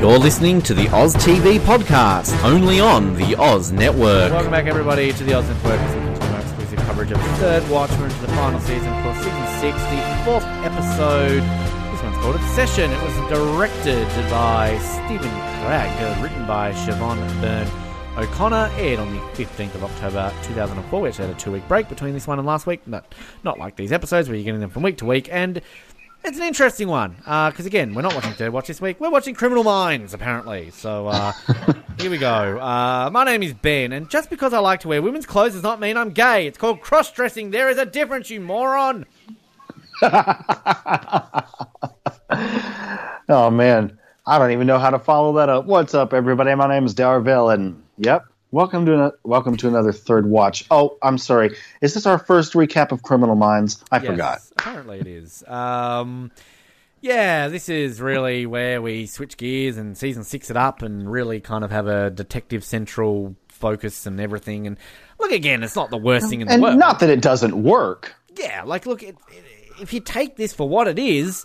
You're listening to the Oz TV podcast, only on the Oz Network. Welcome back, everybody, to the Oz Network. As we continue our exclusive coverage of the third Watchmen to the final season, for season 6, the fourth episode. This one's called Obsession. It was directed by Stephen Cragg, written by Siobhan Byrne O'Connor, aired on the 15th of October 2004. We actually had a 2-week break between this one and last week. No, not like these episodes where you're getting them from week to week, and it's an interesting one, because, again, we're not watching Third Watch this week. We're watching Criminal Minds, apparently. So, here we go. My name is Ben, and just because I like to wear women's clothes does not mean I'm gay. It's called cross-dressing. There is a difference, you moron. Oh, man. I don't even know how to follow that up. What's up, everybody? My name is Darvell, and, yep, welcome to another Third Watch. Oh, I'm sorry. Is this our first recap of Criminal Minds? I forgot. Apparently it is. Yeah, this is really where we switch gears and season 6 it up and really kind of have a detective central focus and everything. And look, again, it's not the worst thing in the world. And not that it doesn't work. Yeah, like, look, if you take this for what it is,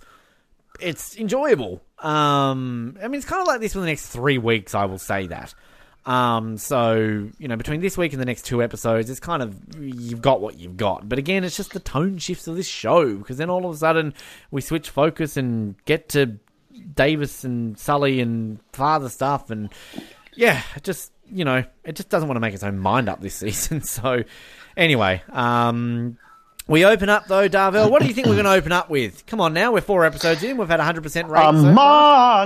it's enjoyable. I mean, it's kind of like this for the next 3 weeks, I will say that. So, you know, between this week and the next 2 episodes, it's kind of, you've got what you've got. But again, it's just the tone shifts of this show, because then all of a sudden we switch focus and get to Davis and Sully and father stuff. And yeah, it just, you know, it just doesn't want to make its own mind up this season. So anyway, we open up, though, Darvell. What do you think we're going to open up with? Come on now, we're 4 episodes in. We've had 100% rating so far.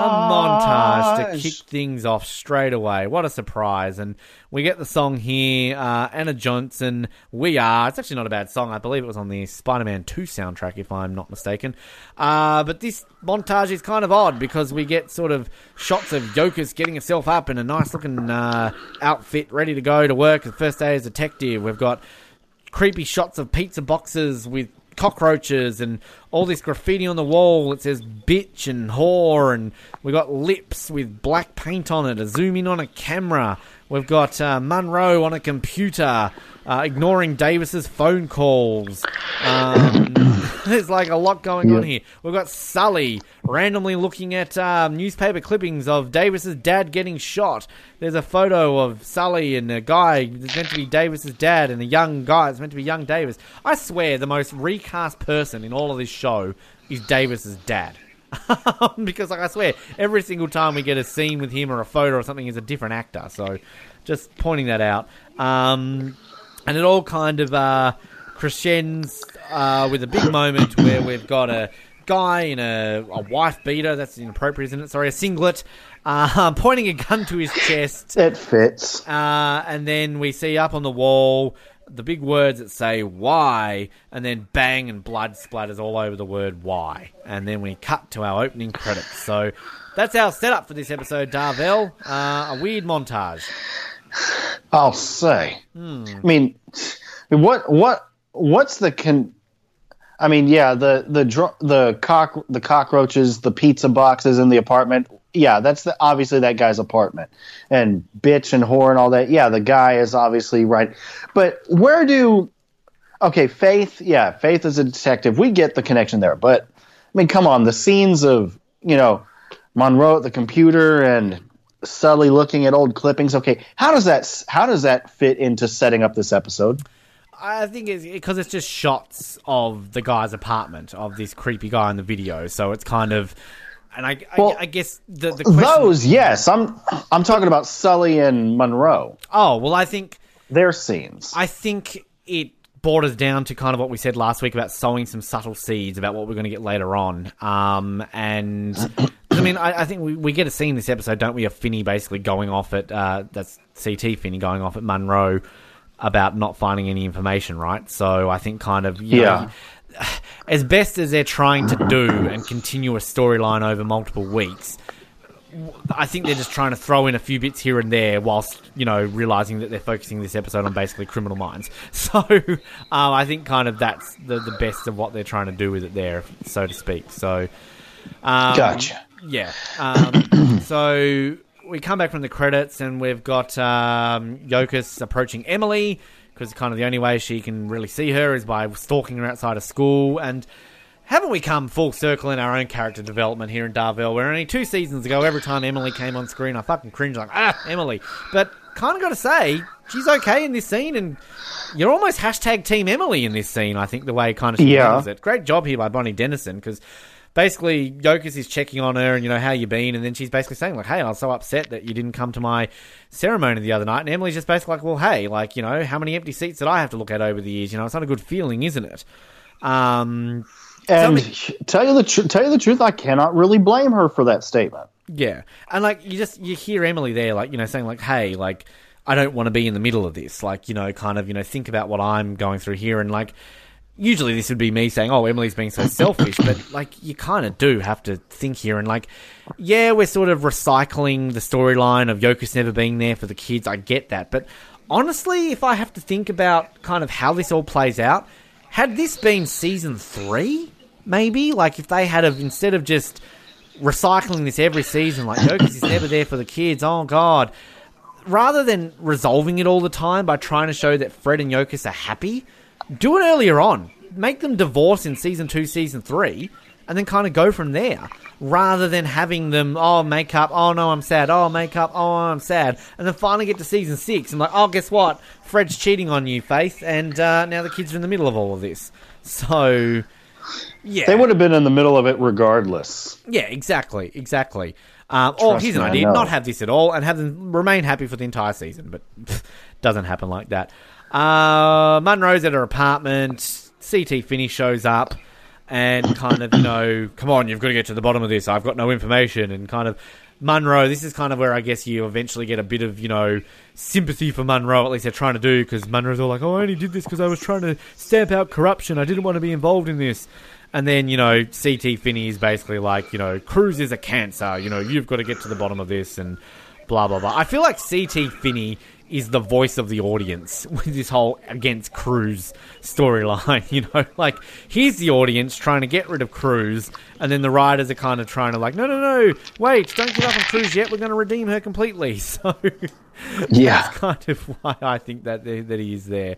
A montage to kick things off straight away. What a surprise. And we get the song here, Anna Johnson, We Are. It's actually not a bad song. I believe it was on the Spider-Man 2 soundtrack, if I'm not mistaken. But this montage is kind of odd because we get sort of shots of Jokus getting herself up in a nice-looking outfit, ready to go to work. The first day as detective. We've got creepy shots of pizza boxes with cockroaches and all this graffiti on the wall that says bitch and whore, and we got lips with black paint on it, a zoom in on a camera. We've got Munro on a computer, ignoring Davis's phone calls. There's like a lot going on here. We've got Sully randomly looking at newspaper clippings of Davis's dad getting shot. There's a photo of Sully and a guy that's meant to be Davis's dad and a young guy that's meant to be young Davis. I swear the most recast person in all of this show is Davis's dad. Because, like, I swear, every single time we get a scene with him or a photo or something, he's a different actor. So, just pointing that out. And it all kind of crescends with a big moment where we've got a guy in a wife beater. That's inappropriate, isn't it? Sorry, a singlet. Pointing a gun to his chest. It fits. And then we see up on the wall the big words that say why, and then bang, and blood splatters all over the word why. And then we cut to our opening credits. So that's our setup for this episode, Darvell. A weird montage, I'll say. I mean, what's the I mean, yeah, the cockroaches, the pizza boxes in the apartment. Yeah, that's obviously that guy's apartment. And bitch and whore and all that. Yeah, the guy is obviously right. But where do... Okay, Faith. Yeah, Faith is a detective. We get the connection there. But, I mean, come on. The scenes of, you know, Munro at the computer and Sully looking at old clippings. Okay, how does that fit into setting up this episode? I think it's because it's just shots of the guy's apartment, of this creepy guy in the video. So it's kind of... And I guess the question... Those, yes. I'm talking about Sully and Munro. Oh, well, I think... Their scenes. I think it borders down to kind of what we said last week about sowing some subtle seeds about what we're going to get later on. And, I mean, I think we get a scene this episode, don't we, of Finney basically going off at... that's CT Finney going off at Munro about not finding any information, right? So I think kind of... You know, as best as they're trying to do and continue a storyline over multiple weeks, I think they're just trying to throw in a few bits here and there whilst, you know, realising that they're focusing this episode on basically Criminal Minds. So I think kind of that's the best of what they're trying to do with it there, so to speak. So gotcha. Yeah. So we come back from the credits and we've got Jokus approaching Emily. because kind of the only way she can really see her is by stalking her outside of school. And haven't we come full circle in our own character development here in Darvell, where only 2 seasons ago, every time Emily came on screen, I fucking cringe like, ah, Emily. But kind of got to say, she's okay in this scene, and you're almost hashtag Team Emily in this scene, I think, the way kind of she handles it. Great job here by Bonnie Dennison, because basically Jokas is checking on her and, you know, how you been, and then she's basically saying, like, hey, I was so upset that you didn't come to my ceremony the other night. And Emily's just basically like, well, hey, like, you know, how many empty seats did I have to look at over the years? You know, it's not a good feeling, isn't it? And tell you the truth, I cannot really blame her for that statement. Yeah. And, like, you hear Emily there, like, you know, saying, like, hey, like, I don't want to be in the middle of this. Like, you know, kind of, you know, think about what I'm going through here. And, like, usually this would be me saying, oh, Emily's being so selfish. But, like, you kind of do have to think here. And, like, yeah, we're sort of recycling the storyline of Jokas never being there for the kids. I get that. But, honestly, if I have to think about kind of how this all plays out, had this been season 3, maybe? Like, if they had, instead of just recycling this every season, like, Jokas is never there for the kids, oh, God. Rather than resolving it all the time by trying to show that Fred and Jokas are happy, do it earlier on. Make them divorce in season 2, season 3, and then kind of go from there. Rather than having them, oh, make up, oh, no, I'm sad, oh, make up, oh, I'm sad. And then finally get to season 6 and like, oh, guess what? Fred's cheating on you, Faith, and now the kids are in the middle of all of this. So, yeah. They would have been in the middle of it regardless. Yeah, exactly. Or here's an idea, not have this at all and have them remain happy for the entire season, but doesn't happen like that. Munro's at her apartment, CT Finney shows up and kind of, you know, come on, you've got to get to the bottom of this, I've got no information, and kind of Munro, this is kind of where I guess you eventually get a bit of, you know, sympathy for Munro, at least they're trying to do, because Munro's all like, oh, I only did this because I was trying to stamp out corruption, I didn't want to be involved in this. And then, you know, CT Finney is basically like, you know, Cruz is a cancer, you know, you've got to get to the bottom of this and blah, blah, blah. I feel like CT Finney is the voice of the audience with this whole against Cruz storyline, you know? Like, here's the audience trying to get rid of Cruz, and then the writers are kind of trying to like, no, wait, don't give up on Cruz yet, we're going to redeem her completely. So yeah, that's kind of why I think that he is there.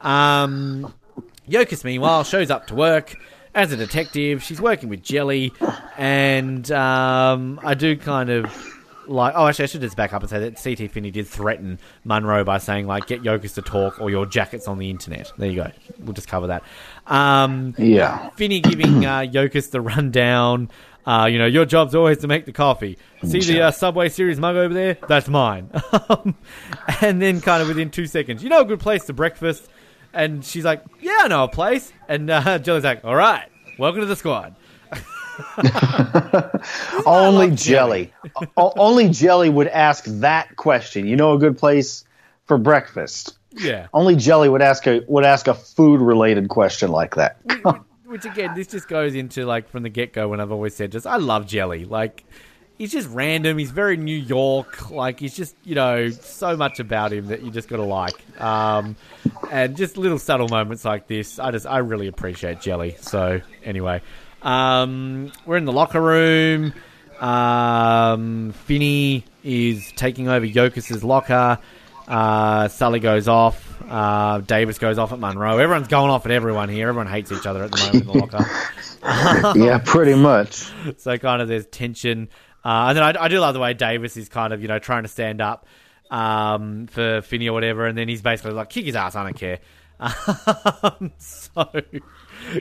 Jokas, meanwhile, shows up to work as a detective. She's working with Jelly, and I do kind of like, oh, actually, I should just back up and say that CT Finney did threaten Munro by saying, like, get Jokas to talk or your jacket's on the internet. There you go. We'll just cover that. Finney giving Jokas the rundown. You know, your job's always to make the coffee. See the Subway Series mug over there? That's mine. And then kind of within 2 seconds, you know a good place to breakfast? And she's like, yeah, I know a place. And Jelly's like, all right, welcome to the squad. Only Jelly. Only Jelly would ask that question. You know a good place for breakfast. Yeah. Only Jelly would ask a food related question like that. Which again, this just goes into like from the get go when I've always said I love Jelly. Like, he's just random. He's very New York. Like, he's just, you know, so much about him that you just got to like. And just little subtle moments like this. I really appreciate Jelly. So anyway. We're in the locker room. Finney is taking over Jokas's locker. Sully goes off. Davis goes off at Munro. Everyone's going off at everyone here. Everyone hates each other at the moment in the locker. Yeah, pretty much. So kind of there's tension. And then I do love the way Davis is kind of, you know, trying to stand up for Finney or whatever. And then he's basically like, kick his ass, I don't care. So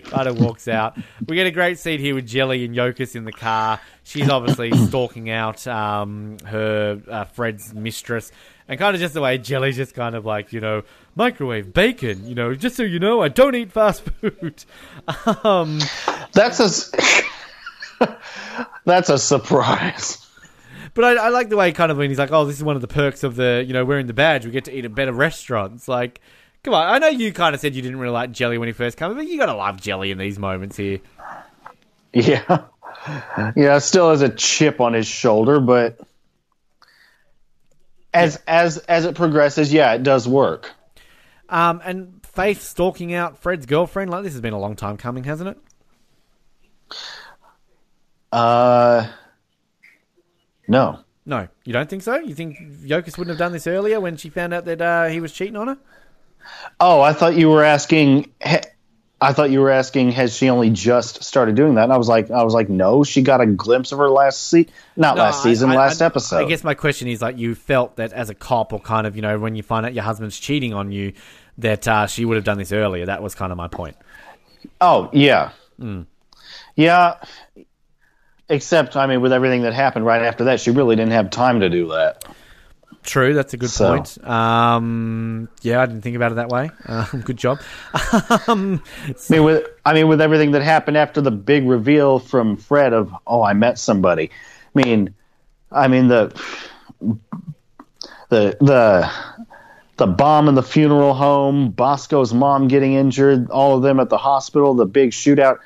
kind of walks out. We get a great scene here with Jelly and Jokas in the car. She's obviously stalking out her Fred's mistress, and kind of just the way Jelly's just kind of like, you know, microwave bacon, you know, just so you know, I don't eat fast food. That's a surprise. But I like the way kind of when he's like, oh, this is one of the perks of the, you know, wearing the badge, we get to eat at better restaurants. Like, come on, I know you kind of said you didn't really like Jelly when he first came, but you got to love Jelly in these moments here. Yeah, still has a chip on his shoulder, but as it progresses, yeah, it does work. And Faith stalking out Fred's girlfriend, like, this has been a long time coming, hasn't it? No. No, you don't think so? You think Jokas wouldn't have done this earlier when she found out that he was cheating on her? Oh, I thought you were asking. Has she only just started doing that? And I was like, no, she got a glimpse of her last episode. I guess my question is, like, you felt that as a cop, or kind of, you know, when you find out your husband's cheating on you, that she would have done this earlier. That was kind of my point. Oh, yeah. Mm. Yeah. Except, I mean, with everything that happened right after that, she really didn't have time to do that. True, that's a good point. Yeah, I didn't think about it that way. Good job. I mean, with everything that happened after the big reveal from Fred of, oh, I met somebody. I mean the bomb in the funeral home, Bosco's mom getting injured, all of them at the hospital, the big shootout.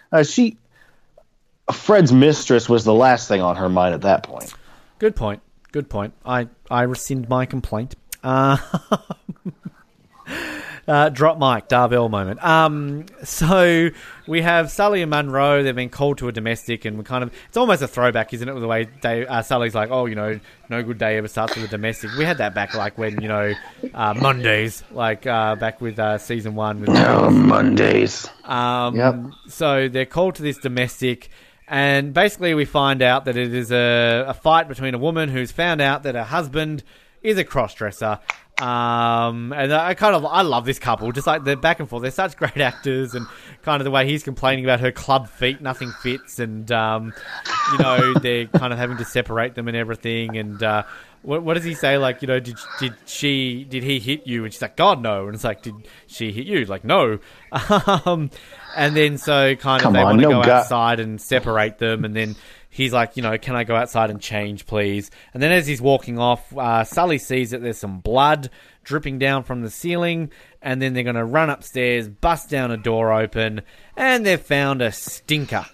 Fred's mistress was the last thing on her mind at that point. Good point. Good point. I rescind my complaint. Drop mic, Darvell moment. So we have Sully and Munro. They've been called to a domestic, and we kind of, it's almost a throwback, isn't it? With the way Sully's like, oh, you know, no good day ever starts with a domestic. We had that back, like when, you know, Mondays, like back with season one. With Mondays. Yep. So they're called to this domestic. And basically we find out that it is a fight between a woman who's found out that her husband is a cross-dresser. And I love this couple. Just like they're back and forth. They're such great actors, and kind of the way he's complaining about her club feet, nothing fits. And, you know, they're kind of having to separate them and everything. And what does he say? Like, you know, did he hit you? And she's like, God, no. And it's like, did she hit you? Like, no. And then so kind of outside and separate them. And then he's like, you know, can I go outside and change, please? And then as he's walking off, Sully sees that there's some blood dripping down from the ceiling. And then they're going to run upstairs, bust down a door open, and they've found a stinker.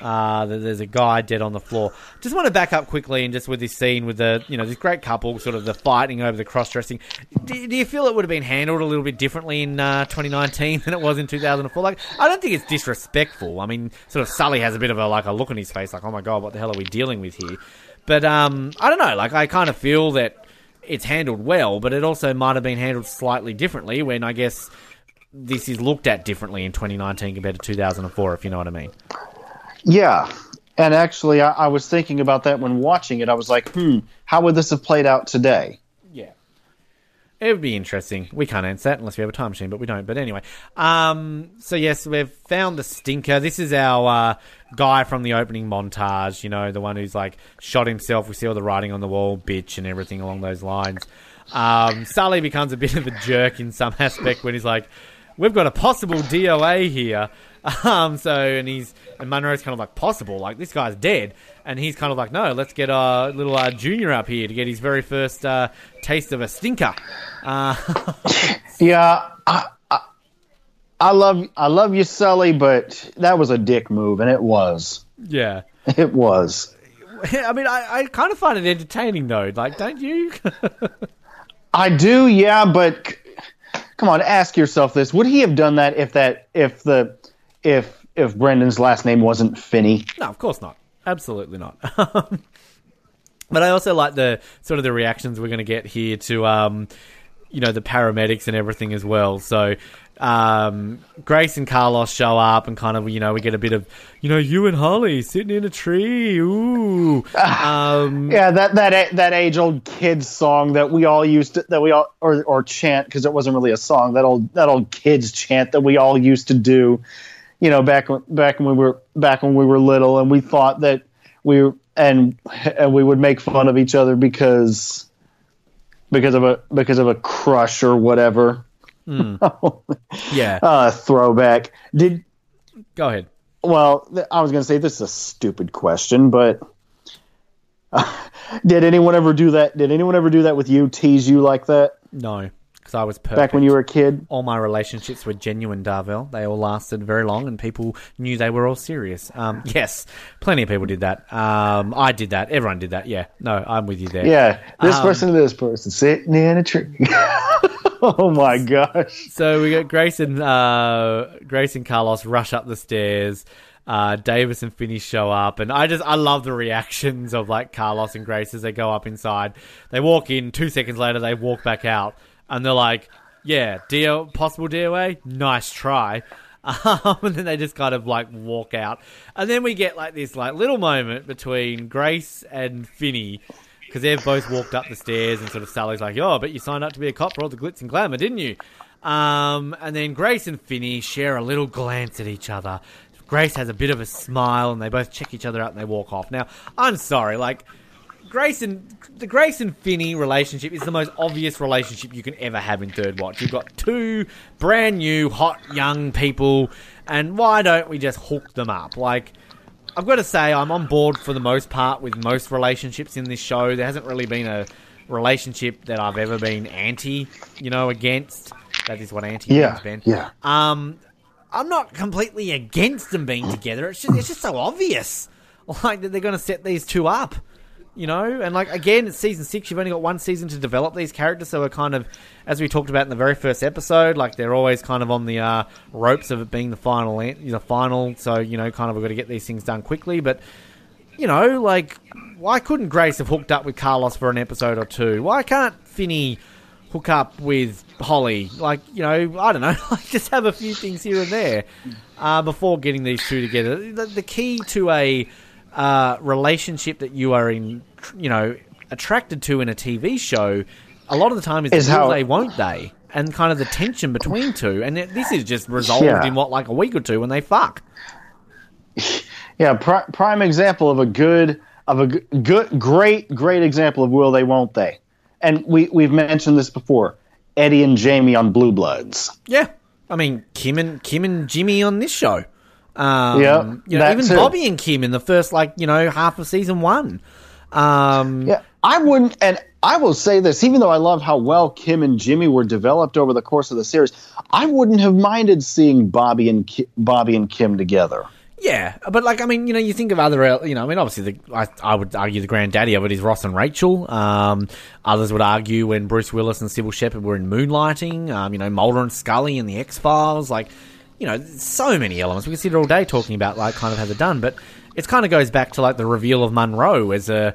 There's a guy dead on the floor. Just want to back up quickly and just with this scene with the, you know, this great couple, sort of the fighting over the cross-dressing. Do you feel it would have been handled a little bit differently in 2019 than it was in 2004? Like, I don't think it's disrespectful. I mean, sort of Sully has a bit of a look on his face, like, oh my God, what the hell are we dealing with here? But I don't know. Like, I kind of feel that it's handled well, but it also might have been handled slightly differently when I guess this is looked at differently in 2019 compared to 2004, if you know what I mean. Yeah, and actually, I was thinking about that when watching it. I was like, how would this have played out today? Yeah. It would be interesting. We can't answer that unless we have a time machine, but we don't. But anyway, so yes, we've found the stinker. This is our guy from the opening montage, you know, the one who's like shot himself. We see all the writing on the wall, bitch, and everything along those lines. Sully becomes a bit of a jerk in some aspect when he's like, we've got a possible DOA here. And Munro's kind of like, possible, like this guy's dead, and he's kind of like, no, let's get our little junior up here to get his very first taste of a stinker. Yeah, I love you, Sully, but that was a dick move, and it was. Yeah, it was. I mean, I kind of find it entertaining though. Like, don't you? I do, yeah, but come on, ask yourself this: would he have done that if Brendan's last name wasn't Finney? No, of course not. Absolutely not. But I also like the sort of the reactions we're going to get here to, you know, the paramedics and everything as well. So Grace and Carlos show up and kind of, you know, we get a bit of, you know, you and Holly sitting in a tree. Ooh. Yeah, that age-old kids song that we all used to, or chant, because it wasn't really a song, that old kids chant that we all used to do, you know, back when we were little, and we thought that we would make fun of each other because of a crush or whatever. Mm. Yeah. Throwback. Go ahead. Well, I was going to say this is a stupid question, but did anyone ever do that? Did anyone ever do that with you? Tease you like that? No, because I was perfect. Back when you were a kid? All my relationships were genuine, Darvell. They all lasted very long, and people knew they were all serious. Yes, plenty of people did that. I did that. Everyone did that, yeah. No, I'm with you there. Yeah, this person to this person, sitting in a tree. Oh my gosh! So we got Grace and Carlos rush up the stairs. Davis and Finney show up, and I love the reactions of like Carlos and Grace as they go up inside. They walk in. 2 seconds later, they walk back out, and they're like, Yeah, possible DOA, nice try. And then they just kind of like walk out. And then we get like this like little moment between Grace and Finny, because they've both walked up the stairs and sort of Sally's like, oh, but you signed up to be a cop for all the glitz and glamour, didn't you? And then Grace and Finny share a little glance at each other. Grace has a bit of a smile and they both check each other out and they walk off. Now, I'm sorry, like... Grace and Finny relationship is the most obvious relationship you can ever have in Third Watch. You've got two brand new, hot, young people, and why don't we just hook them up? Like, I've got to say, I'm on board for the most part with most relationships in this show. There hasn't really been a relationship that I've ever been anti, against. That is what anti means, Ben. Yeah. I'm not completely against them being together. It's just so obvious, like, that they're going to set these two up. And like, again, it's season 6, you've only got one season to develop these characters, so we're kind of, as we talked about in the very first episode, like, they're always kind of on the ropes of it being the final, so, kind of we've got to get these things done quickly, but, like, why couldn't Grace have hooked up with Carlos for an episode or two? Why can't Finny hook up with Holly? Like, I don't know, like, just have a few things here and there before getting these two together. The key to a... relationship that you are in, attracted to in a TV show, a lot of the time is how they won't they, and kind of the tension between two, and this is just resolved in what, like, a week or two when they fuck. Yeah, prime example of a great example of will they won't they, and we've mentioned this before. Eddie and Jamie on Blue Bloods. Yeah, I mean Kim and Jimmy on this show. Even too. Bobby and Kim in the first, like, half of season 1. I wouldn't, and I will say this, even though I love how well Kim and Jimmy were developed over the course of the series, I wouldn't have minded seeing Bobby and Kim together. Yeah, but, like, I mean, you think of other, obviously, I would argue the granddaddy of it is Ross and Rachel. Others would argue when Bruce Willis and Sybil Shepherd were in Moonlighting, Mulder and Scully in The X-Files, like... so many elements. We could sit all day talking about, like, kind of how they're done, but it kind of goes back to, like, the reveal of Monroe as a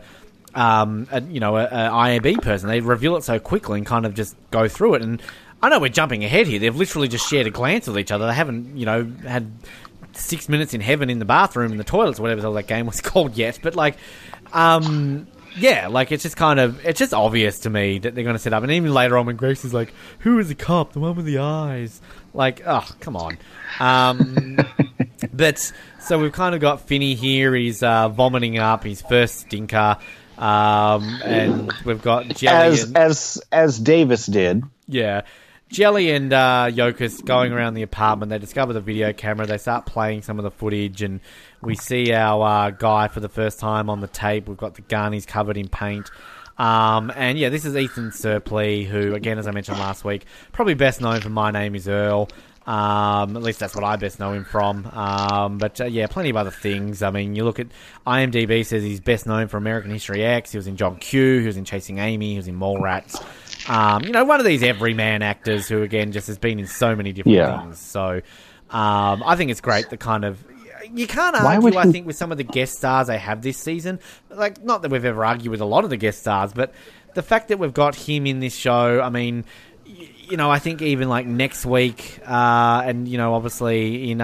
IAB person. They reveal it so quickly and kind of just go through it. And I know we're jumping ahead here. They've literally just shared a glance with each other. They haven't, had 6 minutes in heaven in the bathroom, in the toilets, whatever that game was called yet. But, like, it's just kind of... It's just obvious to me that they're going to set up. And even later on when Grace is like, who is the cop? The one with the eyes... Like, oh, come on. But, so we've kind of got Finny here. He's vomiting up his first stinker. And we've got Jelly. As Davis did. Yeah. Jelly and Jokas going around the apartment. They discover the video camera. They start playing some of the footage. And we see our guy for the first time on the tape. We've got the gun. He's covered in paint. This is Ethan Suplee, who, again, as I mentioned last week, probably best known for My Name is Earl. At least that's what I best know him from. Plenty of other things. I mean, you look at IMDb says he's best known for American History X. He was in John Q. He was in Chasing Amy. He was in Mallrats. One of these everyman actors who, again, just has been in so many different things. So, I think it's great the kind of... You can't argue, I think, with some of the guest stars they have this season. Like, not that we've ever argued with a lot of the guest stars, but the fact that we've got him in this show, I mean, I think even, like, next week, obviously in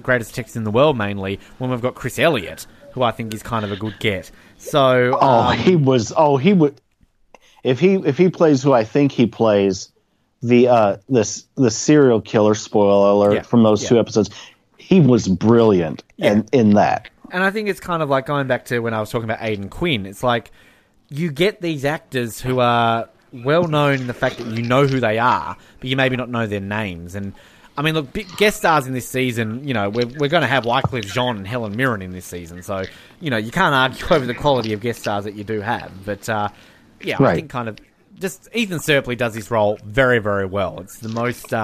Greatest Texas in the World mainly, when we've got Chris Elliott, who I think is kind of a good get. So... he would... If he plays who I think he plays, the serial killer, spoiler alert, from those two episodes... He was brilliant in that. And I think it's kind of like going back to when I was talking about Aidan Quinn. It's like you get these actors who are well-known in the fact that you know who they are, but you maybe not know their names. And, I mean, look, guest stars in this season, we're going to have Wycliffe Jean and Helen Mirren in this season. So, you can't argue over the quality of guest stars that you do have. But, right. I think kind of just Ethan Suplee does this role very, very well. It's the most...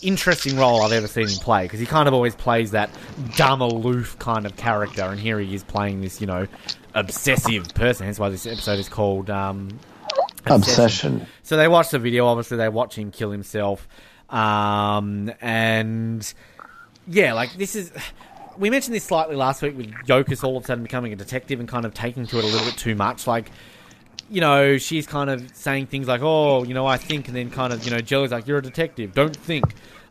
interesting role I've ever seen him play, because he kind of always plays that dumb, aloof kind of character, and here he is playing this, obsessive person. That's why this episode is called Obsession. So they watch the video. Obviously, they watch him kill himself, this is. We mentioned this slightly last week with Jokas all of a sudden becoming a detective and kind of taking to it a little bit too much. Like, you know, she's kind of saying things like, oh, you know, I think, and then kind of, you know, Jelly's like, you're a detective, don't think.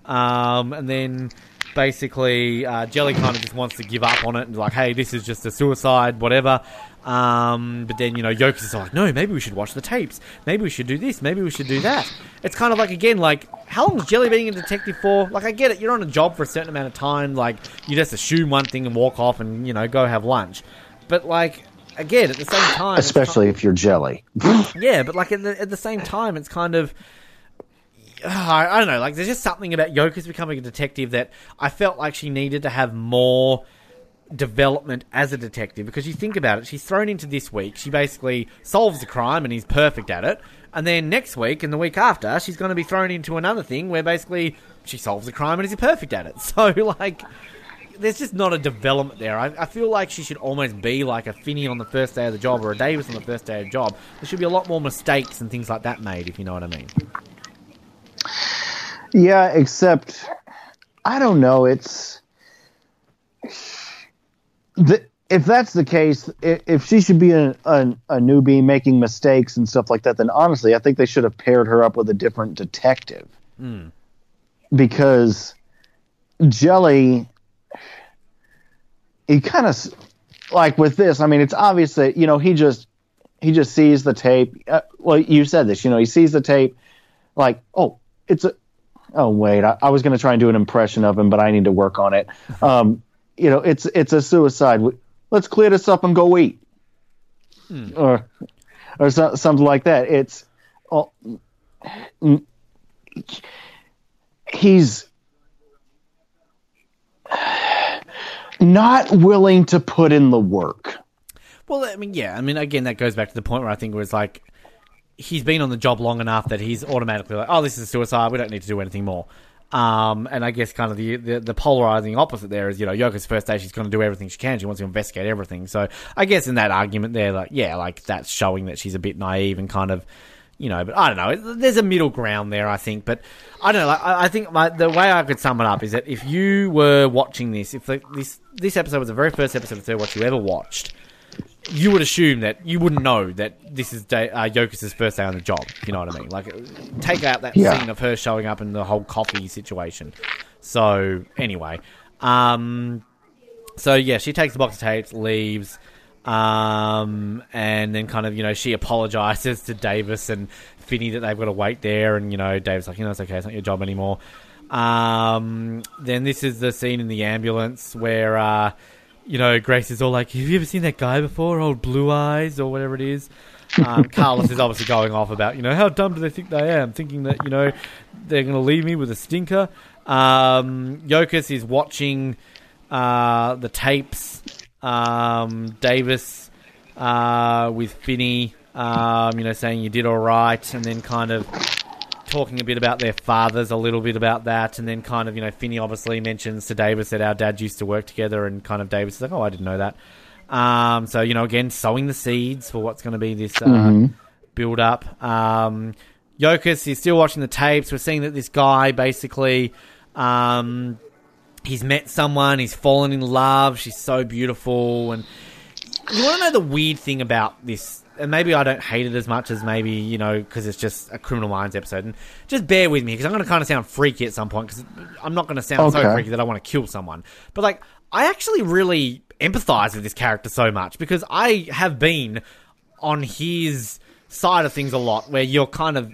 And then basically Jelly kind of just wants to give up on it and like, hey, this is just a suicide, whatever. But then, you know, Yoko's is like, no, maybe we should watch the tapes. Maybe we should do this. Maybe we should do that. It's kind of like, again, like, how long is Jelly being a detective for? Like, I get it. You're on a job for a certain amount of time. Like, you just assume one thing and walk off and, you know, go have lunch. But, like, again, at the same time... Especially if you're Jelly. Yeah, but, like, at the same time, it's kind of... I don't know. Like, there's just something about Yoko's becoming a detective that I felt like she needed to have more... development as a detective, because you think about it, she's thrown into this week, she basically solves the crime and he's perfect at it, and then next week and the week after she's going to be thrown into another thing where basically she solves the crime and is perfect at it. So like, there's just not a development there. I feel like she should almost be like a Finney on the first day of the job or a Davis on the first day of the job. There should be a lot more mistakes and things like that made, if you know what I mean. Yeah, except I don't know, it's if that's the case, if she should be a newbie making mistakes and stuff like that, then honestly, I think they should have paired her up with a different detective. Mm. Because Jelly, he kind of, like with this, I mean, it's obvious that, you know, he just sees the tape. Well, you said this, you know, he sees the tape like, oh, it's a, oh, wait, I was going to try and do an impression of him, but I need to work on it. You know, it's a suicide. Let's clear this up and go eat, or something like that. It's he's not willing to put in the work. Well, I mean, yeah, I mean, again, that goes back to the point where I think it was like, he's been on the job long enough that he's automatically like, oh, this is a suicide. We don't need to do anything more. And I guess kind of the polarizing opposite there is, you know, Yoko's first day, she's going to do everything she can. She wants to investigate everything. So I guess in that argument there, like, yeah, like that's showing that she's a bit naive and kind of, you know, but I don't know. There's a middle ground there, I think. But I don't know. Like, I think the way I could sum it up is that if you were watching this, if this episode was the very first episode of Third Watch you ever watched, you would assume that you wouldn't know that this is Yoko's first day on the job, if you know what I mean. Like, take out that scene of her showing up in the whole coffee situation. So, anyway. So, yeah, she takes the box of tapes, leaves, and then kind of, you know, she apologizes to Davis and Finney that they've got to wait there. And, you know, Davis like, you know, it's okay, it's not your job anymore. Then this is the scene in the ambulance where... you know, Grace is all like, have you ever seen that guy before? Old Blue Eyes or whatever it is. Carlos is obviously going off about, you know, how dumb do they think they am? Thinking that, you know, they're going to leave me with a stinker. Yoko's is watching the tapes. Davis with Finney, you know, saying you did all right. And then kind of talking a bit about their fathers, a little bit about that, and then kind of, you know, Finney obviously mentions to Davis that our dads used to work together, and kind of Davis is like, oh, I didn't know that. So, you know, again, sowing the seeds for what's going to be this build-up. Yoko's is still watching the tapes. We're seeing that this guy basically, he's met someone, he's fallen in love, she's so beautiful, and you want to know the weird thing about this, and maybe I don't hate it as much as maybe, you know, because it's just a Criminal Minds episode. And just bear with me, because I'm going to kind of sound freaky at some point, because I'm not going to sound so freaky that I want to kill someone. But, like, I actually really empathize with this character so much, because I have been on his side of things a lot, where you're kind of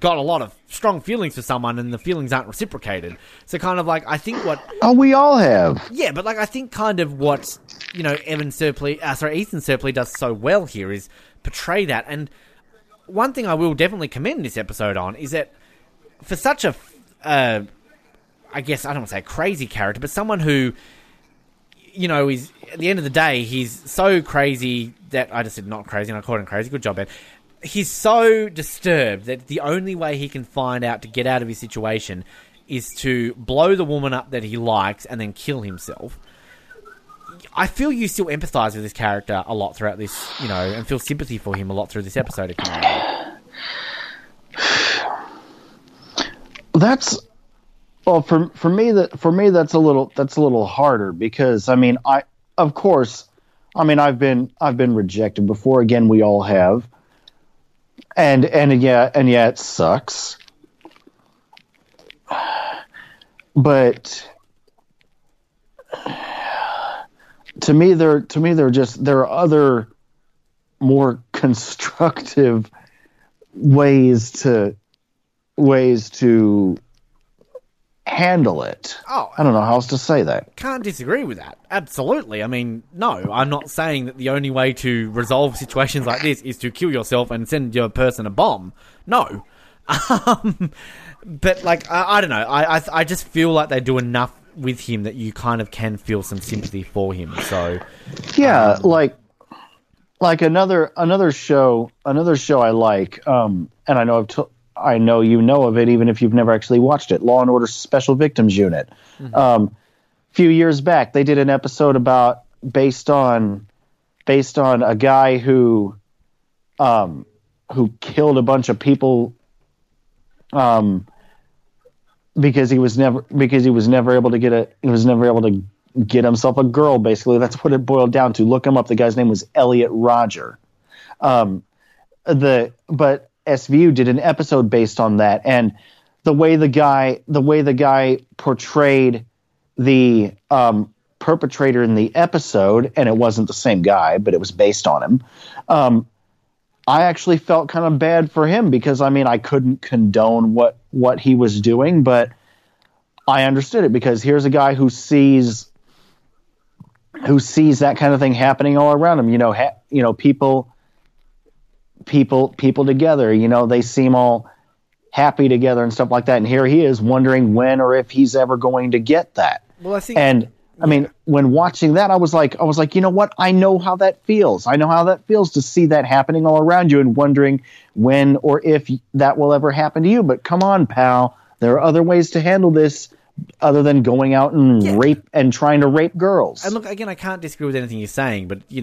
got a lot of strong feelings for someone and the feelings aren't reciprocated. So kind of like, I think what... Oh, we all have. Yeah, but like, I think kind of what, you know, Ethan Suplee does so well here is portray that. And one thing I will definitely commend this episode on is that for such a, I guess, I don't want to say crazy character, but someone who, you know, is, at the end of the day, he's so crazy that... I just said not crazy and I called him crazy. Good job, Ben. He's so disturbed that the only way he can find out to get out of his situation is to blow the woman up that he likes and then kill himself. I feel you still empathize with this character a lot throughout this, you know, and feel sympathy for him a lot through this episode. That's, well, for me that's a little harder, because I mean, I've been rejected before. Again, we all have. And yeah, it sucks. But to me there are other more constructive ways to handle it. Oh, I don't know how else to say that. Can't disagree with that. Absolutely. I mean, no, I'm not saying that the only way to resolve situations like this is to kill yourself and send your person a bomb. No. But, like, I don't know. I just feel like they do enough with him that you kind of can feel some sympathy for him. So, yeah, like another show I like, and I know I know you know of it, even if you've never actually watched it. Law and Order Special Victims Unit. Mm-hmm. A few years back, they did an episode based on a guy who killed a bunch of people, because he was never able to get himself a girl. Basically, that's what it boiled down to. Look him up. The guy's name was Elliot Rodger. SVU did an episode based on that, and the way the guy portrayed the perpetrator in the episode, and it wasn't the same guy, but it was based on him. I actually felt kind of bad for him because, I mean, I couldn't condone what he was doing, but I understood it because here's a guy who sees that kind of thing happening all around him. People together, they seem all happy together and stuff like that. And here he is wondering when or if he's ever going to get that. Well, I think, when watching that, I was like, you know what? I know how that feels. I know how that feels to see that happening all around you and wondering when or if that will ever happen to you. But come on, pal, there are other ways to handle this other than going out and rape and trying to rape girls. And look, again, I can't disagree with anything you're saying, but, you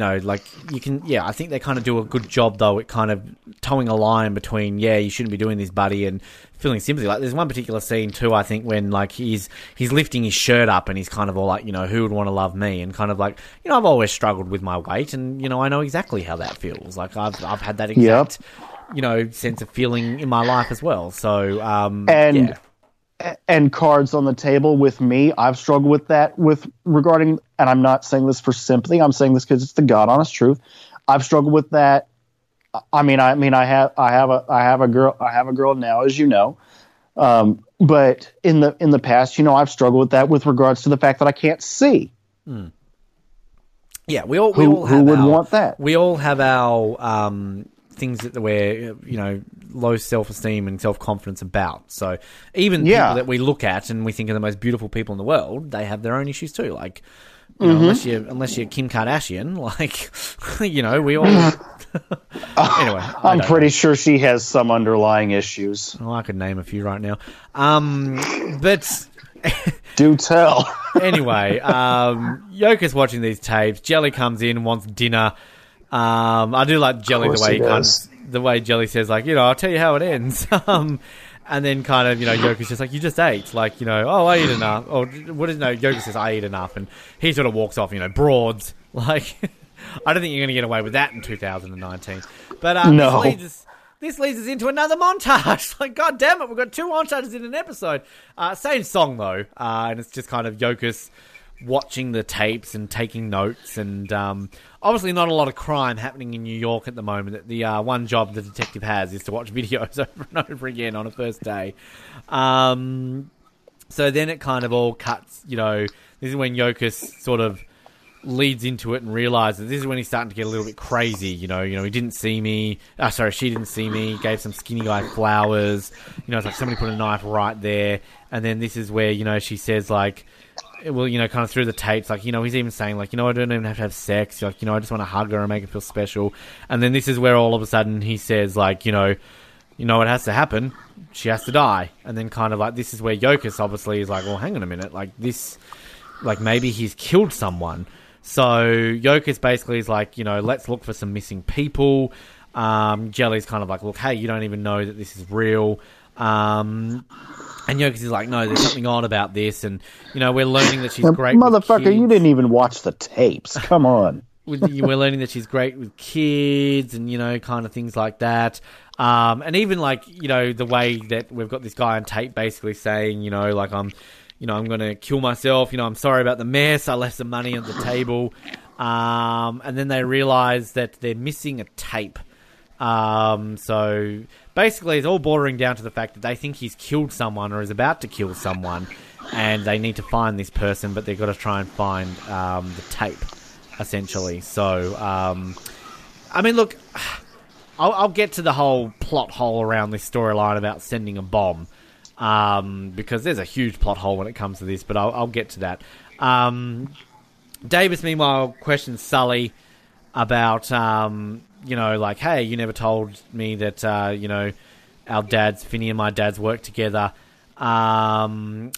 can... Yeah, I think they kind of do a good job, though, at kind of towing a line between, yeah, you shouldn't be doing this, buddy, and feeling sympathy. Like, there's one particular scene, too, I think, when, like, he's lifting his shirt up and he's kind of all like, who would want to love me? And kind of like, I've always struggled with my weight and, I know exactly how that feels. Like, I've had that exact, sense of feeling in my life as well. So, yeah. And Cards on the Table with me, I've struggled with that regarding, and I'm not saying this for sympathy, I'm saying this because it's the God honest truth. I've struggled with that. I have a girl now, as you know. But in the past, I've struggled with that with regards to the fact that I can't see. Hmm. Yeah, we all would want that. We all have our things that we're, low self-esteem and self-confidence about. So even people that we look at and we think are the most beautiful people in the world, they have their own issues too. Like, unless you're Kim Kardashian, like, we all... Anyway. I'm pretty sure she has some underlying issues. Oh, I could name a few right now. But... Do tell. Anyway, Yoko's watching these tapes. Jelly comes in, wants dinner. I do like Jelly the way Jelly says, like, I'll tell you how it ends. And then kind of, Yoko's just like, you just ate. Like, oh, I eat enough. Or what is, no, Yoko says, I eat enough. And he sort of walks off, broads. Like, I don't think you're going to get away with that in 2019. But no. This leads us into another montage. Like, God damn it, we've got two montages in an episode. Same song, though. And it's just kind of Yoko's watching the tapes and taking notes, and obviously not a lot of crime happening in New York at the moment. The one job the detective has is to watch videos over and over again on a first day. So then it kind of all cuts, this is when Yoko sort of leads into it and realises this is when he's starting to get a little bit crazy, he didn't see me, she didn't see me, gave some skinny guy flowers, it's like somebody put a knife right there, and then this is where, she says, like, well, kind of through the tapes, like, he's even saying, like, I don't even have to have sex. Like, I just want to hug her and make her feel special. And then this is where all of a sudden he says, like, it has to happen. She has to die. And then kind of like, this is where Yoko's obviously is like, well, hang on a minute. Like, this, like, maybe he's killed someone. So Yoko's basically is like, let's look for some missing people. Jelly's kind of like, look, hey, you don't even know that this is real. And Yoko's is like, no, there's something odd about this, and we're learning that she's great. Motherfucker, you didn't even watch the tapes. Come on. we're learning that she's great with kids and, you know, kind of things like that. And even, like, you know, the way that we've got this guy on tape basically saying, you know, like, I'm going to kill myself. You know, I'm sorry about the mess. I left some money on the table. And then they realize that they're missing a tape. So basically it's all bordering down to the fact that they think he's killed someone or is about to kill someone, and they need to find this person, but they've got to try and find the tape, essentially. So, I mean, look, I'll get to the whole plot hole around this storyline about sending a bomb, because there's a huge plot hole when it comes to this, but I'll get to that. Davis, meanwhile, questions Sully about, you know, like, hey, you never told me that, you know, our dads, Finney and my dads, work together. And,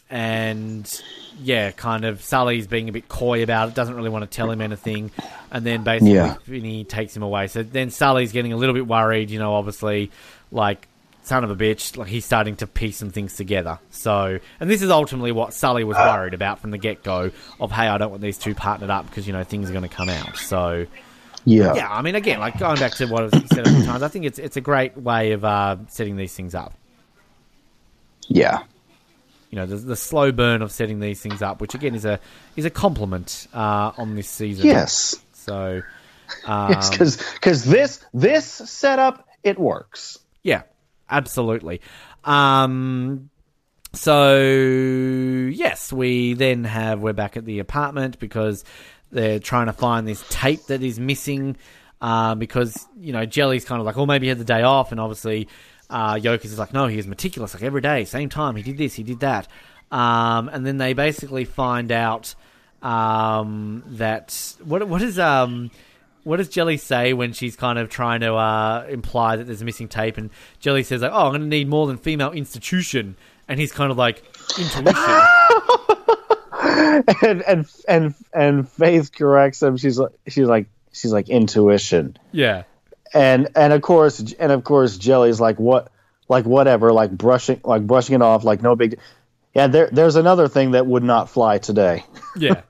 yeah, kind of Sully's being a bit coy about it, doesn't really want to tell him anything. And then basically Finney takes him away. So then Sully's getting a little bit worried, you know, obviously, like, son of a bitch, like, he's starting to piece some things together. So, and this is ultimately what Sully was worried about from the get-go of, hey, I don't want these two partnered up because, you know, things are going to come out. So, yeah, I mean, again, like, going back to what I've said a few times, I think it's a great way of setting these things up. Yeah. You know, the slow burn of setting these things up, which, again, is a compliment on this season. Yes. So, yes, because this setup, it works. Yeah. Absolutely. So, yes, we're back at the apartment because they're trying to find this tape that is missing because, you know, Jelly's kind of like, oh, maybe he had the day off, and obviously Jokic is like, no, he was meticulous, like every day, same time, he did this, he did that. And then they basically find out that... What does Jelly say when she's kind of trying to imply that there's a missing tape? And Jelly says, like, oh, I'm going to need more than female institution. And he's kind of like, intuition. and Faith corrects him. She's like intuition. Yeah. And of course Jelly's like, what, like, whatever, like brushing it off, like no big. Yeah. There's another thing that would not fly today. Yeah.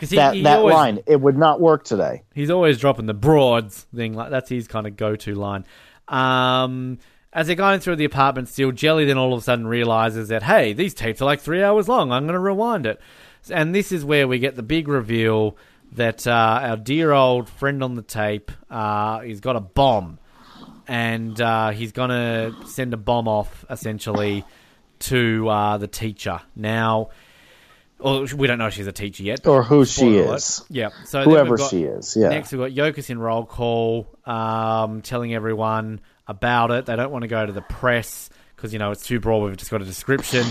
That line, it would not work today. He's always dropping the broads thing. Like, that's his kind of go-to line. As they're going through the apartment still, Jelly then all of a sudden realizes that, hey, these tapes are like 3 hours long. I'm going to rewind it. And this is where we get the big reveal that our dear old friend on the tape, he's got a bomb. And he's going to send a bomb off, essentially, to the teacher. Now... Well, we don't know if she's a teacher yet. Or who she is. Yeah. So whoever she is, yeah. Next, we've got Jokic in roll call telling everyone about it. They don't want to go to the press because, you know, it's too broad. We've just got a description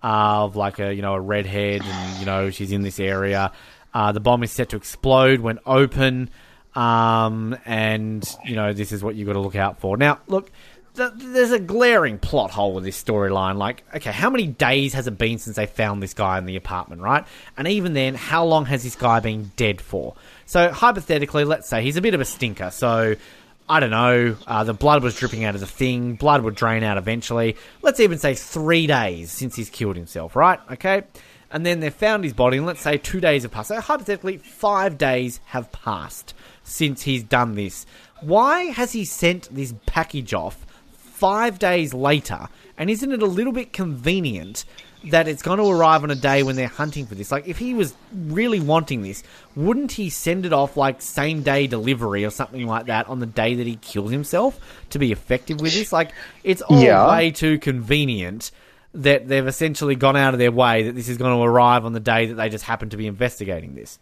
of, like, a, you know, a redhead and, you know, she's in this area. The bomb is set to explode when open. And, you know, this is what you've got to look out for. Now, look... There's a glaring plot hole with this storyline. Like, okay, how many days has it been since they found this guy in the apartment, right? And even then, how long has this guy been dead for? So, hypothetically, let's say he's a bit of a stinker. So, I don't know, the blood was dripping out of the thing. Blood would drain out eventually. Let's even say 3 days since he's killed himself, right? Okay? And then they found his body, and let's say 2 days have passed. So, hypothetically, 5 days have passed since he's done this. Why has he sent this package off 5 days later, and isn't it a little bit convenient that it's going to arrive on a day when they're hunting for this? Like, if he was really wanting this, wouldn't he send it off, like, same-day delivery or something like that on the day that he kills himself to be effective with this? Like, it's all way too convenient that they've essentially gone out of their way that this is going to arrive on the day that they just happen to be investigating this.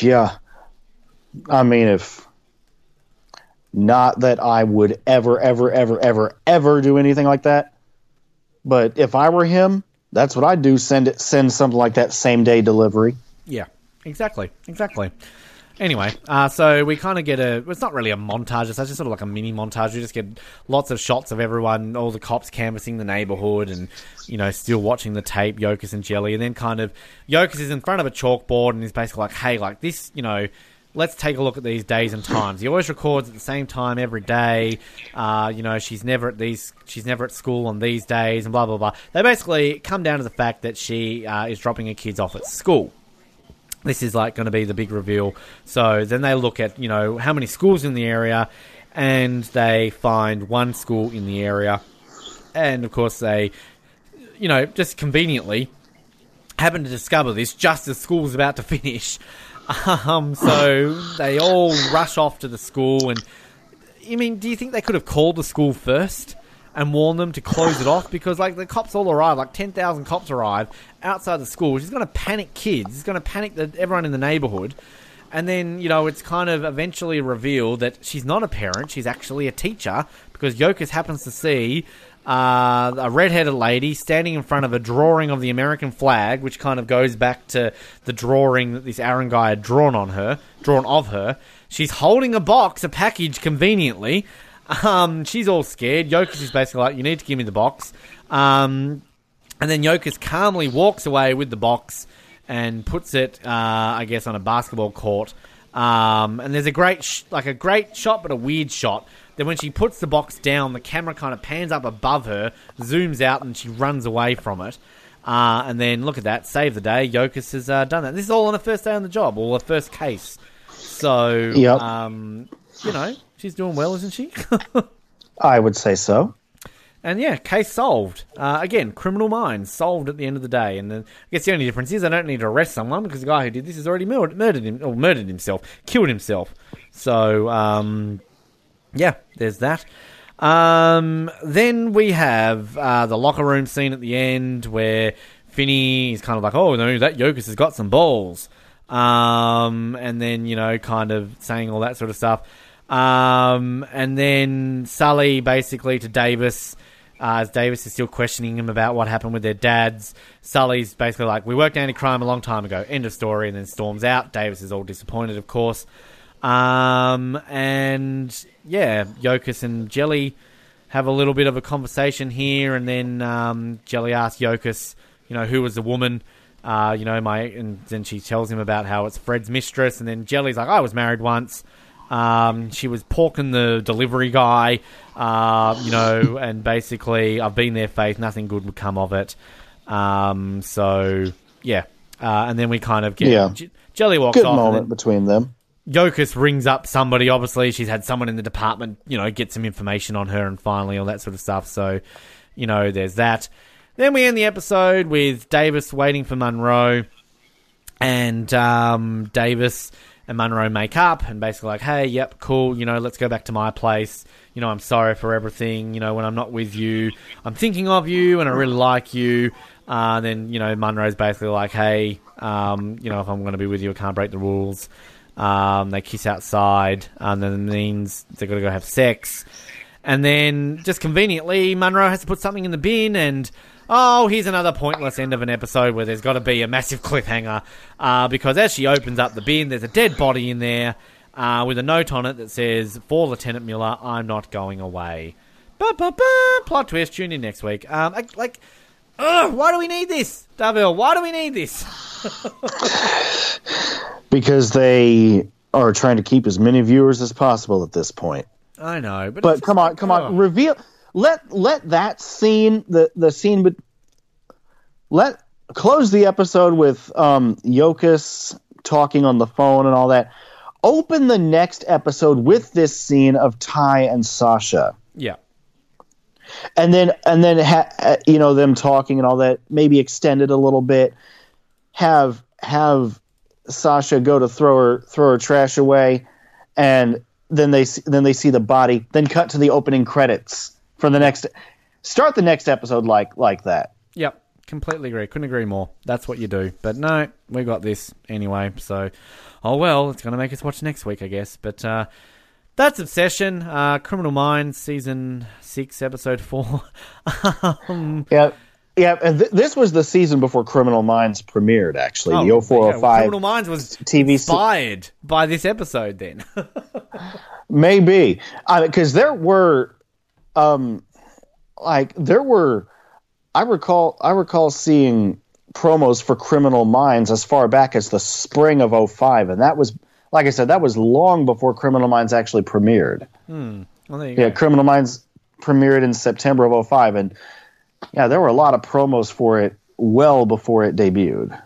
Yeah. I mean, if... Not that I would ever do anything like that. But if I were him, that's what I'd do, send something like that same-day delivery. Yeah, exactly. Anyway, so we kind of get it's not really a montage, it's actually sort of like a mini montage. We just get lots of shots of everyone, all the cops canvassing the neighborhood and, you know, still watching the tape, Jokic and Jelly. And then kind of, Jokic is in front of a chalkboard and he's basically like, hey, like this, you know... Let's take a look at these days and times. He always records at the same time every day. You know, she's never at school on these days and blah, blah, blah. They basically come down to the fact that she is dropping her kids off at school. This is like going to be the big reveal. So then they look at, you know, how many schools in the area, and they find one school in the area. And of course they, you know, just conveniently happen to discover this just as school's about to finish. So they all rush off to the school. And I mean, do you think they could have called the school first and warn them to close it off? Because like the cops all arrive, like 10,000 cops arrive outside the school, which is going to panic kids. It's going to panic everyone in the neighborhood. And then, you know, it's kind of eventually revealed that she's not a parent. She's actually a teacher, because Jokas happens to see a red-headed lady standing in front of a drawing of the American flag, which kind of goes back to the drawing that this Aaron guy had drawn of her. She's holding a package conveniently. She's all scared. Jokas is basically like, you need to give me the box. And then Jokas calmly walks away with the box and puts it, I guess, on a basketball court. And there's a great shot, but a weird shot. Then when she puts the box down, the camera kind of pans up above her, zooms out, and she runs away from it. And then, look at that, save the day. Jokas has done that. This is all on her first day on the job, or her first case. So, yep. You know, she's doing well, isn't she? I would say so. And yeah, case solved. Again, criminal minds solved at the end of the day. And then, I guess the only difference is I don't need to arrest someone, because the guy who did this has already killed himself. So, yeah, there's that. Then we have the locker room scene at the end where Finney is kind of like, oh, no, that Jokas has got some balls. And then, you know, kind of saying all that sort of stuff. And then Sully basically to Davis... as Davis is still questioning him about what happened with their dads. Sully's basically like, we worked anti-crime a long time ago. End of story. And then storms out. Davis is all disappointed, of course. And, yeah, Jokas and Jelly have a little bit of a conversation here. And then Jelly asks Jokas, you know, who was the woman? You know, and then she tells him about how it's Fred's mistress. And then Jelly's like, I was married once. She was porking the delivery guy, you know, and basically I've been their faith, nothing good would come of it. So, yeah. And then we kind of get... Yeah. Jelly walks off. Good moment between them. Jokas rings up somebody, obviously. She's had someone in the department, you know, get some information on her and finally all that sort of stuff. So, you know, there's that. Then we end the episode with Davis waiting for Munro, and Davis... and Munro make up and basically like, hey, yep, cool, you know, let's go back to my place. You know, I'm sorry for everything. You know, when I'm not with you, I'm thinking of you and I really like you. Then, you know, Munro's basically like, hey, you know, if I'm going to be with you, I can't break the rules. They kiss outside, and then it means they've got to go have sex. And then just conveniently, Munro has to put something in the bin and... Oh, here's another pointless end of an episode where there's got to be a massive cliffhanger, because as she opens up the bin, there's a dead body in there with a note on it that says, for Lieutenant Miller, I'm not going away. Ba-ba-ba! Plot twist, tune in next week. Why do we need this, Darville? Why do we need this? Because they are trying to keep as many viewers as possible at this point. I know. But come on, reveal... Let that scene, the scene, but close the episode with Jokas talking on the phone and all that. Open the next episode with this scene of Ty and Sasha. Yeah, and then you know, them talking and all that. Maybe extend it a little bit. Have Sasha go to throw her trash away, and then they see the body. Then cut to the opening credits. For the next, start the next episode like that. Yep, completely agree. Couldn't agree more. That's what you do. But no, we got this anyway. So, oh well, it's going to make us watch next week, I guess. But that's Obsession, Criminal Minds, Season 6, Episode 4. Yeah, and this was the season before Criminal Minds premiered, actually. Oh, the 0405 Criminal Minds was TV inspired by this episode then. Maybe. Because there were... I recall seeing promos for Criminal Minds as far back as the spring of 2005, and that was, like I said, that was long before Criminal Minds actually premiered. Well, there you go. Criminal Minds premiered in September of 2005, and yeah, there were a lot of promos for it well before it debuted.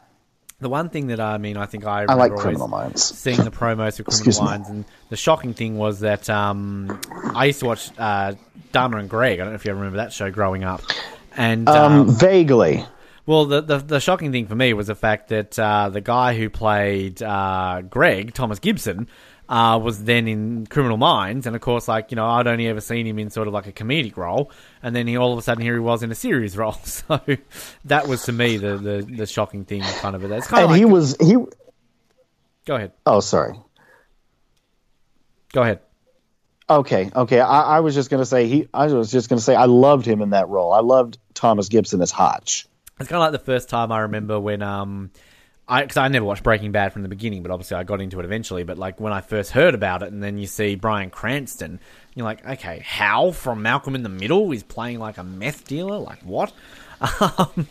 The one thing that, I mean, I think I remember like Criminal Minds. Seeing the promos for Criminal Minds, and the shocking thing was that I used to watch Dharma and Greg. I don't know if you ever remember that show growing up. And vaguely. Well, the shocking thing for me was the fact that the guy who played Greg, Thomas Gibson, was then in Criminal Minds. And, of course, like, you know, I'd only ever seen him in sort of like a comedic role. And then all of a sudden, here he was in a serious role. So that was, to me, the shocking thing kind of it. It's kind of like... he was... Go ahead. Oh, sorry. Go ahead. Okay. I was just going to say, I loved him in that role. I loved Thomas Gibson as Hotch. It's kind of like the first time I remember when... Because I never watched Breaking Bad from the beginning, but obviously I got into it eventually. But like when I first heard about it, and then you see Bryan Cranston, you're like, okay, Hal from Malcolm in the Middle is playing like a meth dealer? Like what?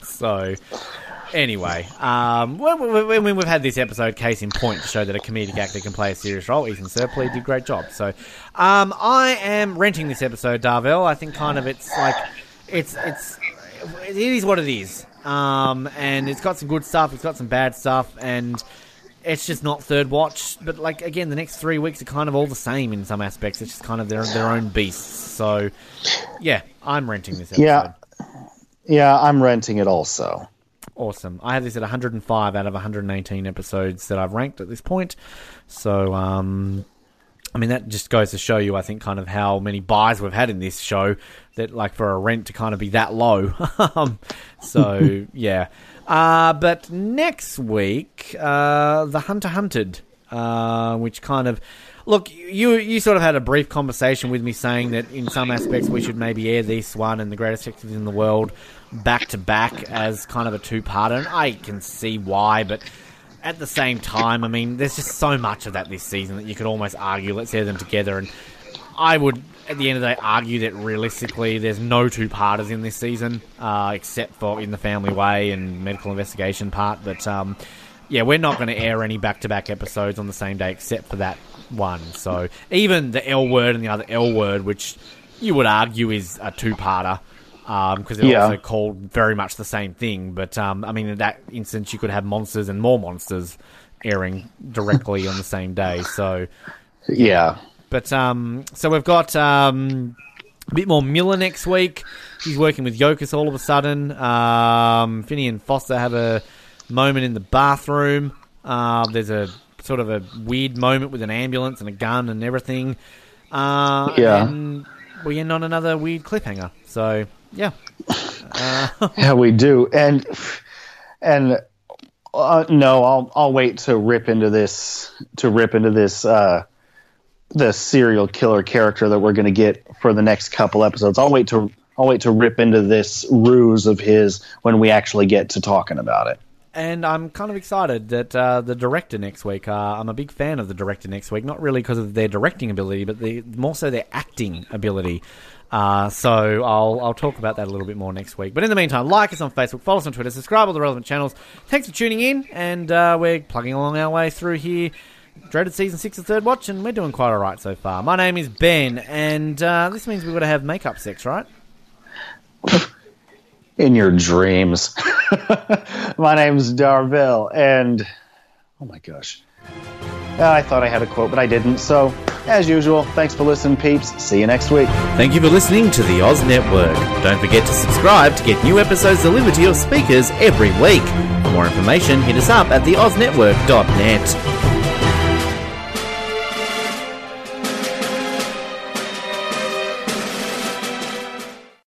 So anyway, when we've had this episode, case in point, to show that a comedic actor can play a serious role, Ethan Suplee did a great job. So I am renting this episode, Darvell. I think kind of it is what it is. And it's got some good stuff, it's got some bad stuff, and it's just not third watch. But like again, the next 3 weeks are kind of all the same in some aspects. It's just kind of their own beasts. So yeah, I'm renting this episode. Yeah, I'm renting it also. Awesome. I have this at 105 out of 118 episodes that I've ranked at this point. So I mean, that just goes to show you, I think, kind of how many buys we've had in this show, that, like, for a rent to kind of be that low. So, yeah. But next week, The Hunter Hunted, which kind of... Look, you sort of had a brief conversation with me saying that in some aspects we should maybe air this one and The Greatest Detectives in the World back-to-back as kind of a two-parter, and I can see why, but... At the same time, I mean, there's just so much of that this season that you could almost argue, let's air them together. And I would, at the end of the day, argue that realistically there's no two-parters in this season, except for In the Family Way and Medical Investigation part. But, yeah, we're not going to air any back-to-back episodes on the same day except for that one. So even the L Word and the other L Word, which you would argue is a two-parter, because they're also called very much the same thing. But, I mean, in that instance, you could have Monsters and More Monsters airing directly on the same day. So, yeah. But, so we've got a bit more Miller next week. He's working with Jokic all of a sudden. Finney and Foster have a moment in the bathroom. There's a sort of a weird moment with an ambulance and a gun and everything. And we end on another weird cliffhanger. So... Yeah. Yeah, we do. And no, I'll wait to rip into this the serial killer character that we're going to get for the next couple episodes. I'll wait to rip into this ruse of his when we actually get to talking about it. And I'm kind of excited that the director next week, I'm a big fan of the director next week, not really because of their directing ability, but more so their acting ability. So I'll talk about that a little bit more next week. But in the meantime, like us on Facebook, follow us on Twitter, subscribe all the relevant channels. Thanks for tuning in, and we're plugging along our way through here. Dreaded Season 6 of Third Watch, and we're doing quite all right so far. My name is Ben, and this means we've got to have makeup sex, right? In your dreams. My name's Darvell, and... Oh, my gosh. I thought I had a quote, but I didn't. So, as usual, thanks for listening, peeps. See you next week. Thank you for listening to the Oz Network. Don't forget to subscribe to get new episodes delivered to your speakers every week. For more information, hit us up at theoznetwork.net.